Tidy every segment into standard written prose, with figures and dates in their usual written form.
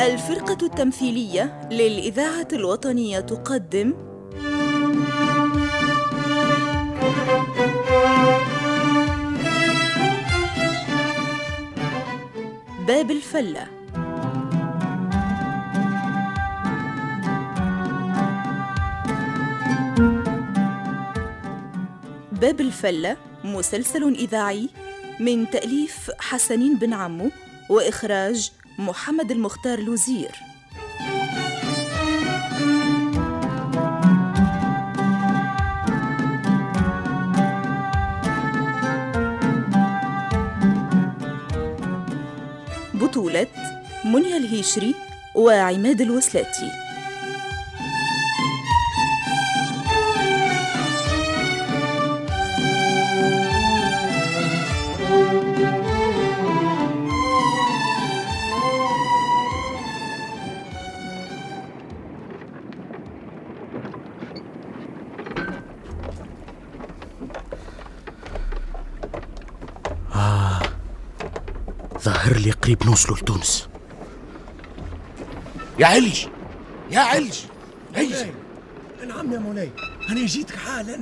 الفرقة التمثيلية للإذاعة الوطنية تقدم باب الفلة، باب الفلة مسلسل إذاعي من تأليف حسنين بن عمو وإخراج محمد مختار الوزير. بطولة منيا الهيشري وعماد الوسلاتي. ظاهر لي قريب نوصلوا لتونس. يا علي هيا. نعم يا مولاي، أنا جيتك حالا.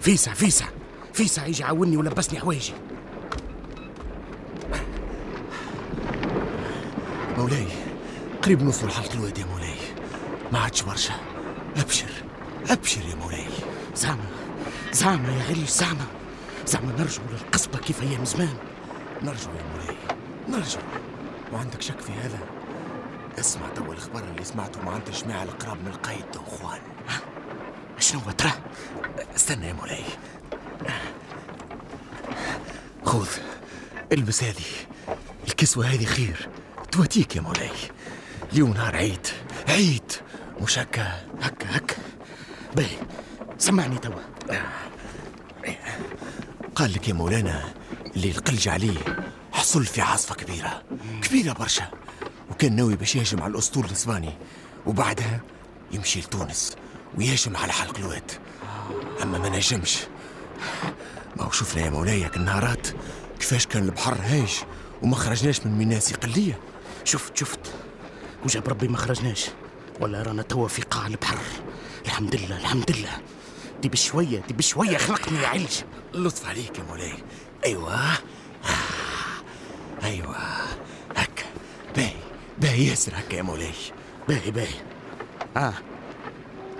فيسع يجي عاوني ولبسني حوايجي. مولاي قريب نوصلوا لحلقة الواد يا مولاي، ما عادش برشا. أبشر يا مولاي. زعما يا علي، زعما نرجعوا للقصبة كيف هي من زمان. نرجعوا يا مولاي، وعندك شك في هذا؟ اسمع تو الخبر اللي سمعته مع عند الجماعة القراب من القايد دون خوان. شنو هو ترى؟ استنى يا مولاي، خذ البس هذه الكسوة، هذه خير تواتيك يا مولاي. اليوم نهار عيد، مش هكا باهي. سمعني توا، قال لك يا مولانا اللي القلج عليه حصل في عاصفة كبيرة برشا، وكان ناوي باش يهجم على الأسطول الإسباني وبعدها يمشي لتونس ويهجم على حلق الواد، أما ما نجمش. ما هو شفنا يا مولاي النهارات كيفاش كان البحر هاج وما خرجناش من مناسي قلية. شفت وجاب ربي ما خرجناش، ولا رانا توا في قاع البحر. الحمد لله دي بشوية خلقني يا علج. لطف عليك يا مولاي. أيوة هكا باهي ياسر، هكا يا مولاي باهي.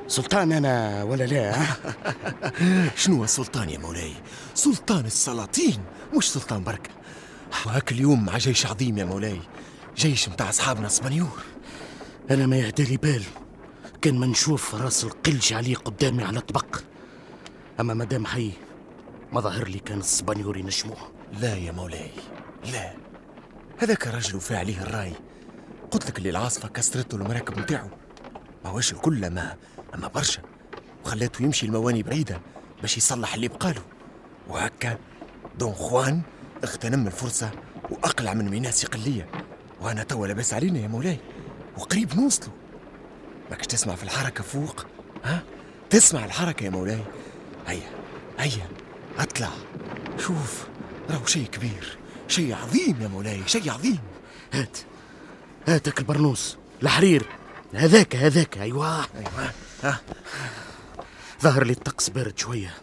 سلطان أنا ولا لا؟ شنو السلطان يا مولاي؟ سلطان السلاطين مش سلطان بركة. وهاك اليوم مع جيش عظيم يا مولاي، جيش متاع أصحابنا السبانيور. أنا ما يهدالي بال كان ما نشوف راس القلش عليه قدامي على الطبق، أما مادام حي ما ظاهر لي كان السبانيور ينجموه. لا يا مولاي، لا، هذاك الرجل وفى عليه الراي. قلت لك اللي العاصفه كسرته المراكب نتاعو، ماهوش الكل اما برشا، وخلاته يمشي لمواني بعيده باش يصلح اللي بقاله. وهكا دون خوان اغتنم الفرصه واقلع من ميناس قليه، وانا توا لاباس علينا يا مولاي وقريب نوصلوا. ماكش تسمع في الحركه فوق؟ ها تسمع الحركه يا مولاي؟ هيا اطلع شوف، راهو شيء كبير، شيء عظيم يا مولاي، شيء عظيم. هاتك البرنوس الحرير هذاك. أيوة. ظهر لي الطقس بارد شوية،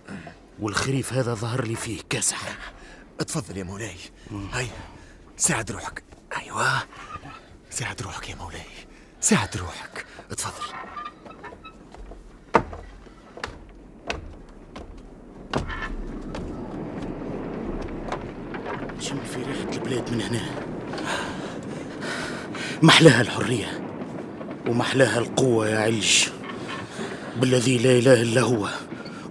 والخريف هذا ظهر لي فيه كاسح. اتفضل يا مولاي، هيا ساعد روحك. أيوة ساعد روحك يا مولاي، ساعد روحك، اتفضل. شم في ريحة البلاد من هنا، محلاها الحرية ومحلاها القوة يا علج، بالذي لا إله إلا هو.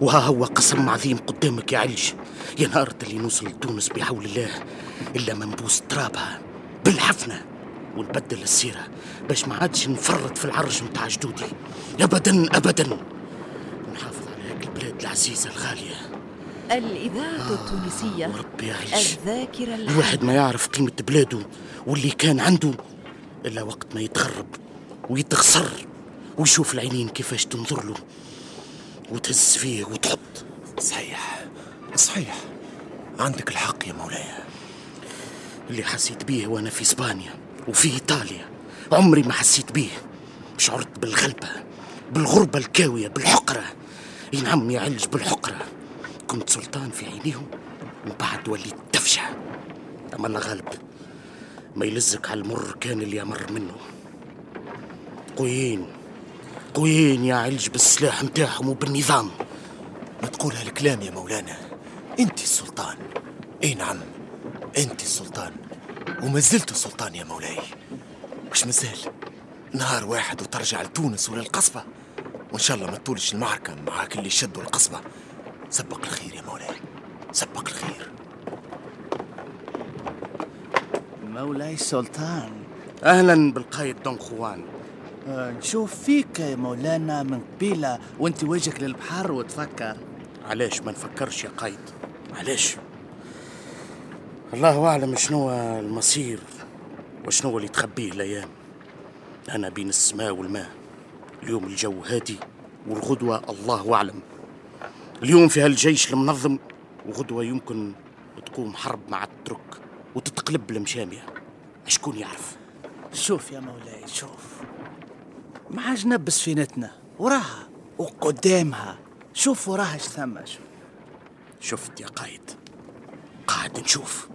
وها هو قسم عظيم قدامك يا علج، يا نهار اللي نوصل لتونس بحول الله إلا منبوس ترابها بالحفنة. ونبدل السيرة باش ما عادش نفرط في العرج متاع جدودي أبدا أبدا، ونحافظ على هاك البلاد العزيزة الغالية الإذاعة التونسية. وربي يعيش الذاكرة الواحد ما يعرف قيمة بلاده واللي كان عنده إلا وقت ما يتغرب ويتغصر ويشوف العينين كيفاش تنظر له وتهز فيه وتحط. صحيح صحيح، عندك الحق يا مولاي. اللي حسيت بيه وانا في اسبانيا وفي ايطاليا عمري ما حسيت بيه. شعرت بالغلبة، بالغربة الكاوية، بالحقرة. ينعم يعلج بالحقرة. كنت سلطان في عينيهم وبعد وليت تفشة. اما انا غالب، ما يلزك على المر كان اللي يمر منه. قويين قويين يا علج بالسلاح متاعهم وبالنظام. ما تقول هالكلام يا مولانا، انت السلطان. اي نعم انت السلطان وما زلت السلطان يا مولاي. مش مازال نهار واحد وترجع لتونس وللقصبة، وان شاء الله ما تطولش المعركة معاك اللي شدوا القصبة. سبق الخير يا مولاي، سبق الخير. مولاي السلطان اهلا بالقائد دون خوان. نشوف فيك يا مولانا من قبيلة وانت وجهك للبحر وتفكر. علاش ما نفكرش يا قائد؟ علاش؟ الله أعلم شنو المصير وشنو اللي تخبيه الأيام. أنا بين السماء والماء. اليوم الجو هادي والغدوة الله أعلم. اليوم في هالجيش المنظم وغدوة يمكن تقوم حرب مع الترك وتتقلب المشامية. شكون يعرف؟ شوف يا مولاي شوف، ما عادش نبس سفينتنا وراها وقدامها. شوف وراها اش ثما. شوف شفت يا قايد، قاعد نشوف.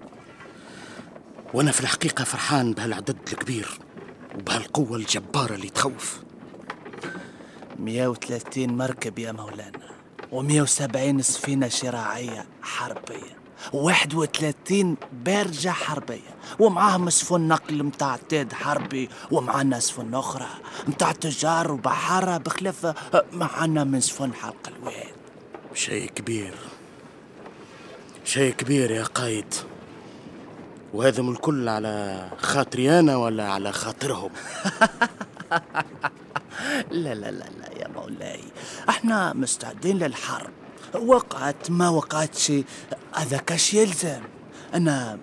وانا في الحقيقة فرحان بهالعدد الكبير وبهالقوة الجبارة اللي تخوف. 130 مركب يا مولانا، و170 سفينة شراعية حربية، 31 بارجة حربية، ومعاهم سفن نقل متاع تاد حربي، ومعنا سفن أخرى متاع تجار وبحارة، بخلاف معنا من سفن حلق الواد. شيء كبير، شيء كبير يا قايد. وهذا من الكل على خاطري أنا ولا على خاطرهم؟ لا لا لا لا يا مولاي، احنا مستعدين للحرب. وقعت ما وقعتش هذا كاش يلزم. انا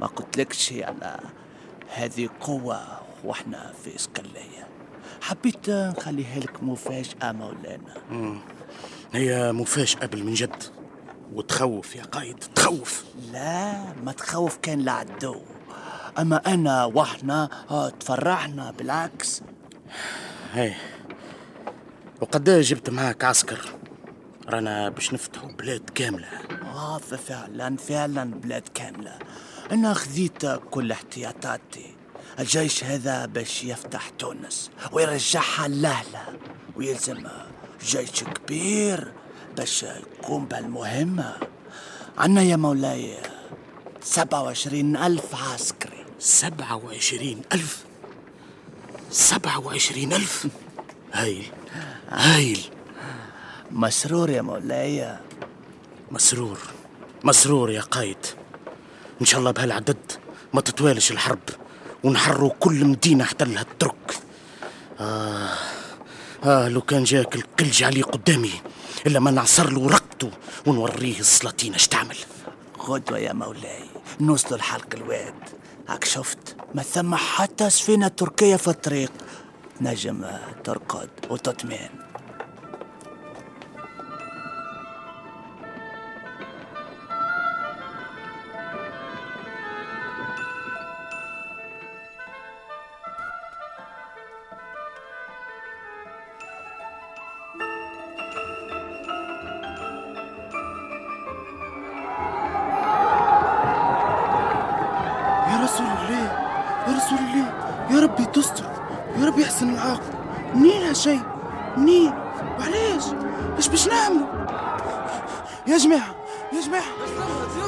ما قلتلكش على هذه قوة واحنا في إسكالية. حبيت نخليها لك مفاجأة مولانا. هي مفاجأة بالمنجد وتخوف يا قايد، تخوف. لا ما تخوف كان لعدو، اما انا واحنا تفرحنا بالعكس. هاي وقد جبت معاك عسكر؟ رانا باش نفتحوا بلاد كاملة. فعلا فعلا بلاد كاملة. انا خذيت كل احتياطاتي. الجيش هذا باش يفتح تونس ويرجعها لأهلها، ويلزم جيش كبير باش يقوم بهالمهمة. عنا يا مولاي 27,000 عسكري. 27,000؟ 27,000؟ هايل هايل. مسرور يا مولاي، مسرور مسرور يا قايد. ان شاء الله بهالعدد ما تتوالش الحرب ونحروا كل مدينة احتلها الترك. لو كان جاك القلج علي قدامي إلا ما نعصر له رقبته ونوريه السلاطين اش تعمل. غدوة يا مولاي نوصلوا لحلق الواد. هاك شفت ما ثم حتى سفينة تركية في الطريق، نجم ترقد وتطمئن. شيء منين وعلاش اش باش نعملوا يا جماعه؟ يا جماعه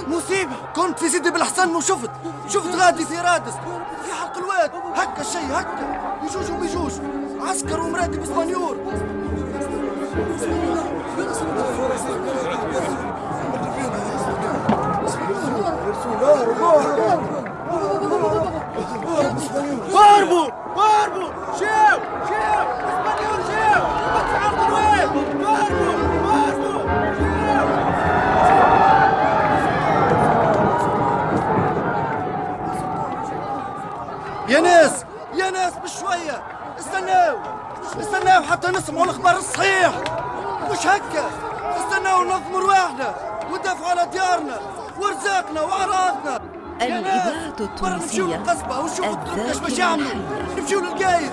مصيبه. كنت في سيدي بالحسن وشفت غادي سيرادس في حلق الواد هكا الشيء، هكا بجوج وبجوج عسكر ومراتب اسبانيور. حتى نسمعوا الخبر الصحيح. مش هكا استناو نظموا رواحنا وندافعوا على ديارنا ورزاقنا واعراضنا. الإذاعة التونسية نمشيو للقصبة ونشوفوا الترك كاش باش يعملوا، نمشيو للقايد.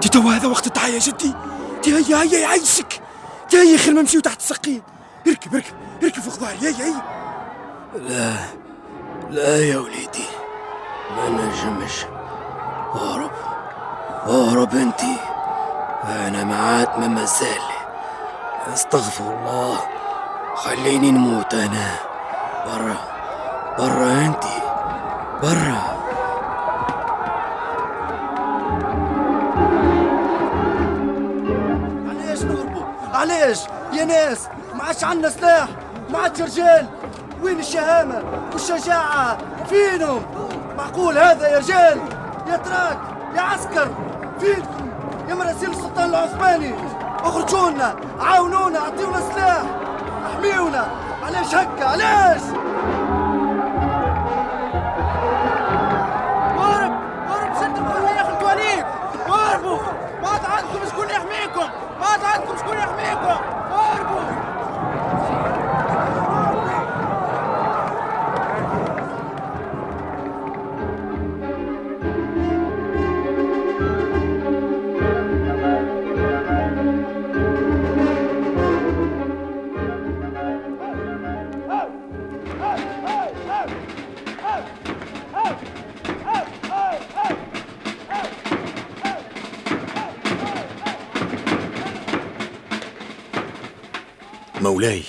تي توا هذا وقت التحية جدي، تي هيا هيا يعيشك، تي هيا خير ما نمشيو تحت السقين. اركب اركب اركب فوق ظهري، هيا هيا. لا لا يا وليدي، ما نجمش، اهرب اهرب انتي، انا معاد ما مازال، استغفر الله، خليني نموت انا، برا برا انتي، برا. علاش نهربوا؟ علاش يا ناس؟ ما عادش عندنا سلاح، ما عادش رجال، وين الشهامة والشجاعة؟ فينهم؟ معقول هذا يا رجال؟ يا تراك يا عسكر، فينكم يا مراسيل السلطان العثماني؟ اخرجونا، عاونونا، اعطيونا سلاح، احميونا. علاش هكا؟ علاش؟ اهرب اهرب سلموا لي يا اخي التواليب، اهربوا، ما عاد عندكم شكون يحميكم، ما عاد عندكم شكون يحميكم، اهربوا. مولاي،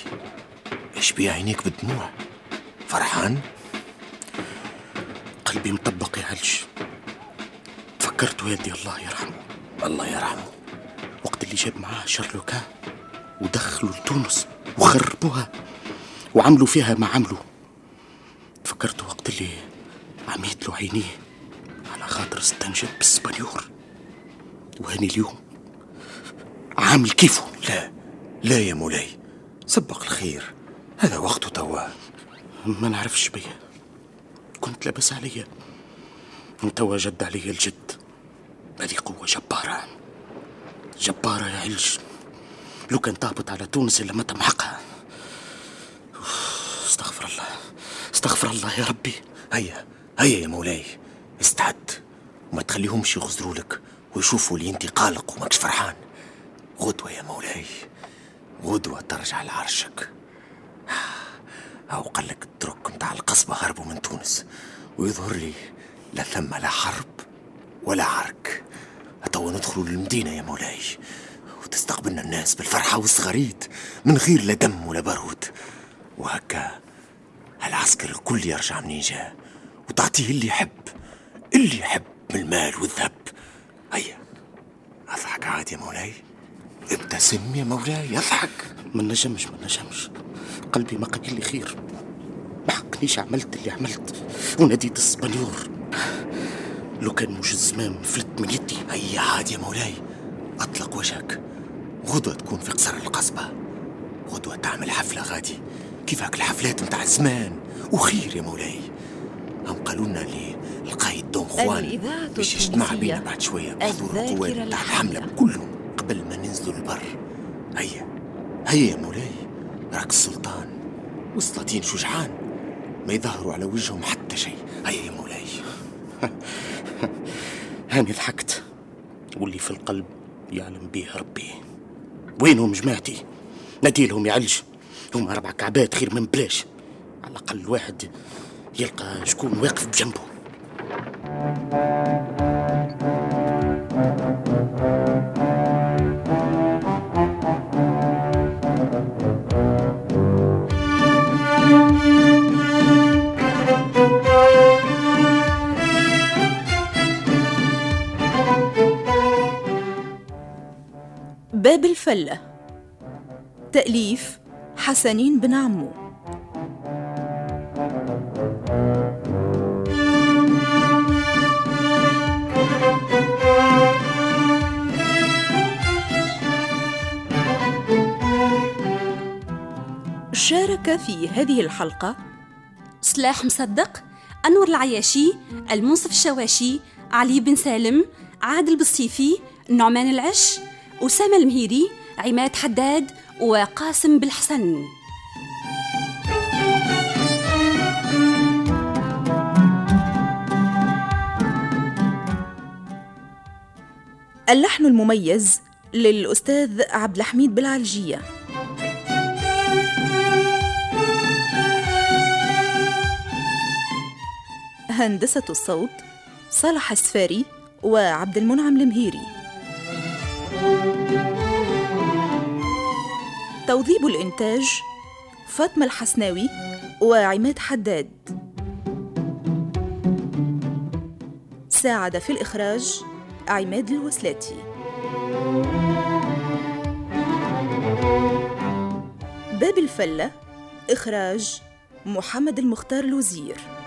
ايش بيا عينيك بالدموع؟ فرحان؟ قلبي مطبق يا علج، فكرت والدي الله يرحمه الله يرحمه وقت اللي جاب معاه شرلوكا ودخلوا لتونس وخربوها وعملوا فيها ما عملوا. فكرت وقت اللي عميت له عينيه على خاطر استنجد بالسبانيور، وهاني اليوم عامل كيفه. لا لا يا مولاي، سبق الخير، هذا وقته توا. ما نعرفش بيا، كنت لاباس عليا، توا جد عليا الجد. هذه قوة جبارة جبارة يا علج، لو كان تهبط على تونس إلا ما تم حقها. استغفر الله استغفر الله يا ربي. هيا هيا يا مولاي، استعد وما تخليهمش يغزرولك ويشوفوا اللي انت قلق وماكش فرحان. غدوة يا مولاي، غدوة ترجع لعرشك. أو قال لك الترك متاع القصبة هربوا من تونس، ويظهر لي لا ثم لا حرب ولا عرك. توا ندخلوا للمدينة يا مولاي، وتستقبلنا الناس بالفرحة والصغريد من غير لا دم ولا بارود، وهكا العسكر الكل يرجع منين جا، وتعطيه اللي يحب اللي يحب من المال والذهب. هيا أضحك عاد يا مولاي، ابتسم يا مولاي، اضحك. ما نجمش ما نجمش، قلبي ما قبل لي خير، ما حقنيش عملت اللي عملت وناديت السبانيور. لو كان مش الزمام فلت من يدي. هيا عاد يا مولاي، اطلق وجهك، غدوة تكون في قصر القصبة، غدوة تعمل حفلة غادي كيف هاك الحفلات متاع زمان، وخير يا مولاي. هم قالولنا لي القايد دون خوان باش يجتمع بينا بعد شوية بحضور القوات متاع الحملة كلهم قبل ما ننزلوا البر. هيا هيا يا مولاي، راك السلطان والسلاطين شجعان ما يظهروا على وجههم حتى شيء. هيا يا مولاي. هاني ضحكت، واللي في القلب يعلم به ربي. وينهم جماعتي؟ ناديلهم يا علج، هما 4 كعبات خير من بلاش، على الأقل الواحد يلقى شكون واقف بجنبه. باب الفلة، تأليف حسنين بن عمو. شارك في هذه الحلقة صلاح مصدق، أنور العياشي، المنصف الشواشي، علي بن سالم، عادل بصيفي، نعمان العش، أسامة المهيري، عماد حداد وقاسم بالحسن. اللحن المميز للأستاذ عبد الحميد بالعالجية. هندسة الصوت صالح السفاري وعبد المنعم المهيري. توظيب الإنتاج فاطمة الحسناوي وعماد حداد. ساعد في الإخراج عماد الوسلاتي. باب الفلة، إخراج محمد مختار الوزير.